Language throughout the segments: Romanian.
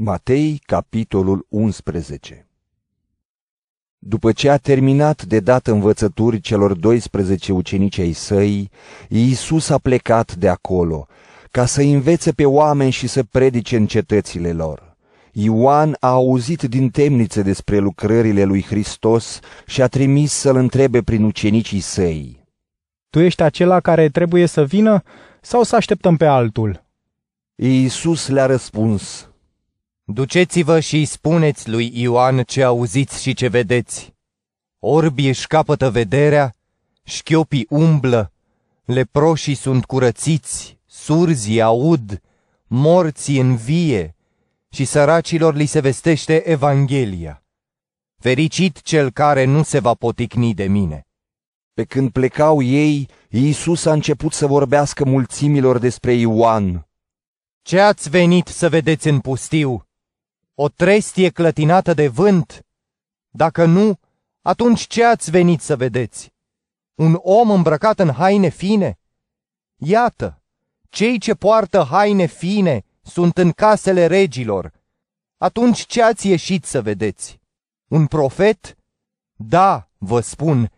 Matei, capitolul 11. După ce a terminat de dat învățături celor 12 ucenici ai săi, Iisus a plecat de acolo, ca să învețe pe oameni și să predice în cetățile lor. Ioan a auzit din temniță despre lucrările lui Hristos și a trimis să-l întrebe prin ucenicii săi: Tu ești acela care trebuie să vină sau să așteptăm pe altul? Iisus le-a răspuns: Duceți-vă și spuneți lui Ioan ce auziți și ce vedeți. Orbii își capătă vederea, șchiopii umblă, leproșii sunt curățiți, surzii aud, morții învie și săracilor li se vestește Evanghelia. Fericit cel care nu se va poticni de mine. Pe când plecau ei, Iisus a început să vorbească mulțimilor despre Ioan. Ce ați venit să vedeți în pustiu? O trestie clătinată de vânt? Dacă nu, atunci ce ați venit să vedeți? Un om îmbrăcat în haine fine? Iată, cei ce poartă haine fine sunt în casele regilor. Atunci ce ați ieșit să vedeți? Un profet? Da, vă spun,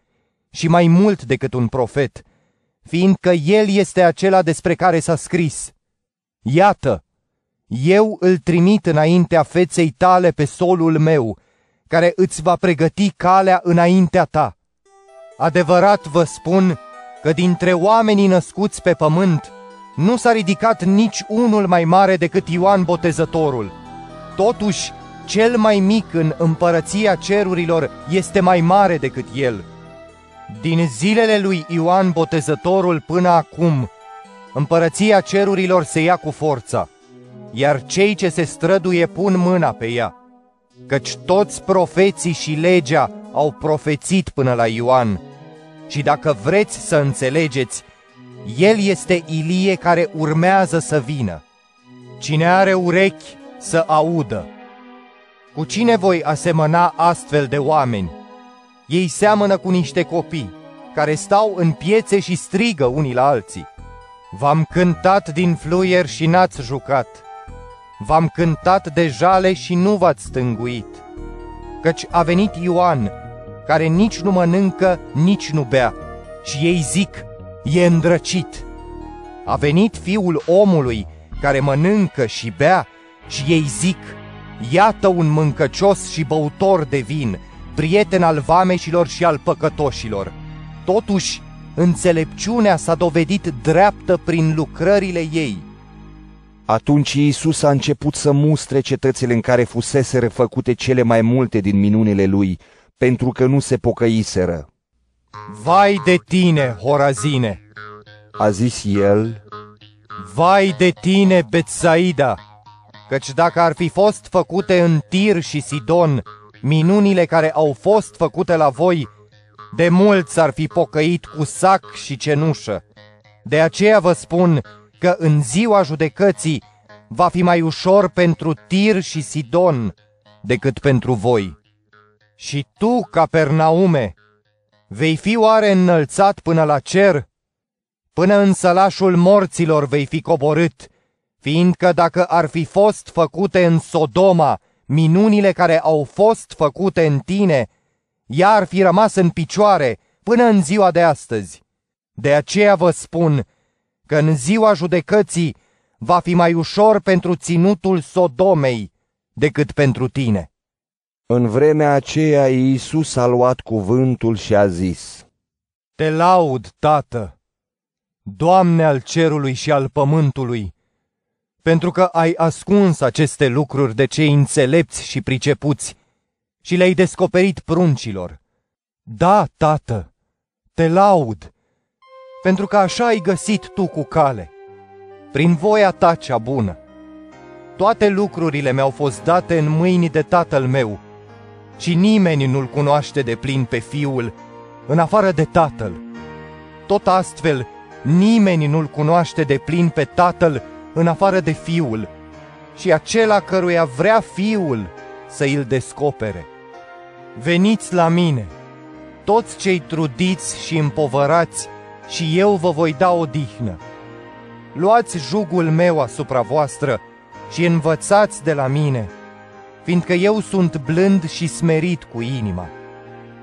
și mai mult decât un profet, fiindcă el este acela despre care s-a scris: Iată, eu îl trimit înaintea feței tale pe solul meu, care îți va pregăti calea înaintea ta. Adevărat vă spun că dintre oamenii născuți pe pământ nu s-a ridicat nici unul mai mare decât Ioan Botezătorul. Totuși, cel mai mic în împărăția cerurilor este mai mare decât el. Din zilele lui Ioan Botezătorul până acum, împărăția cerurilor se ia cu forța, iar cei ce se străduie pun mâna pe ea, căci toți profeții și legea au profețit până la Ioan. Și dacă vreți să înțelegeți, el este Ilie care urmează să vină. Cine are urechi să audă. Cu cine voi asemăna astfel de oameni? Ei seamănă cu niște copii care stau în piețe și strigă unii la alții: V-am cântat din fluier și n-ați jucat, v-am cântat de jale și nu v-ați stânguit. Căci a venit Ioan, care nici nu mănâncă, nici nu bea, și ei zic: e îndrăcit. A venit Fiul omului, care mănâncă și bea, și ei zic: iată un mâncăcios și băutor de vin, prieten al vameșilor și al păcătoșilor. Totuși, înțelepciunea s-a dovedit dreaptă prin lucrările ei. Atunci Iisus a început să mustre cetățile în care fuseseră făcute cele mai multe din minunile lui, pentru că nu se pocăiseră. Vai de tine, Horazine! A zis el. Vai de tine, Betsaida! Căci dacă ar fi fost făcute în Tir și Sidon minunile care au fost făcute la voi, de mult s-ar fi pocăit cu sac și cenușă. De aceea vă spun că în ziua judecății va fi mai ușor pentru Tir și Sidon decât pentru voi. Și tu, Capernaume, vei fi oare înălțat până la cer? Până în sălașul morților vei fi coborât, fiindcă dacă ar fi fost făcute în Sodoma minunile care au fost făcute în tine, ea ar fi rămas în picioare până în ziua de astăzi. De aceea vă spun că în ziua judecății va fi mai ușor pentru ținutul Sodomei decât pentru tine. În vremea aceea Iisus a luat cuvântul și a zis: Te laud, Tată, Doamne al cerului și al pământului, pentru că ai ascuns aceste lucruri de cei înțelepți și pricepuți și le-ai descoperit pruncilor. Da, Tată, te laud, pentru că așa ai găsit tu cu cale, prin voia ta cea bună. Toate lucrurile mi-au fost date în mâini de Tatăl meu, și nimeni nu-l cunoaște de plin pe Fiul, în afară de Tatăl. Tot astfel, nimeni nu-l cunoaște de plin pe Tatăl, în afară de Fiul, și acela căruia vrea Fiul să îl descopere. Veniți la mine, toți cei trudiți și împovărați, și eu vă voi da odihnă. Luați jugul meu asupra voastră și învățați de la mine, fiindcă eu sunt blând și smerit cu inima,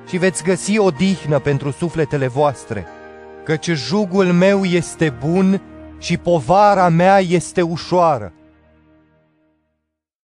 și veți găsi odihnă pentru sufletele voastre, căci jugul meu este bun și povara mea este ușoară.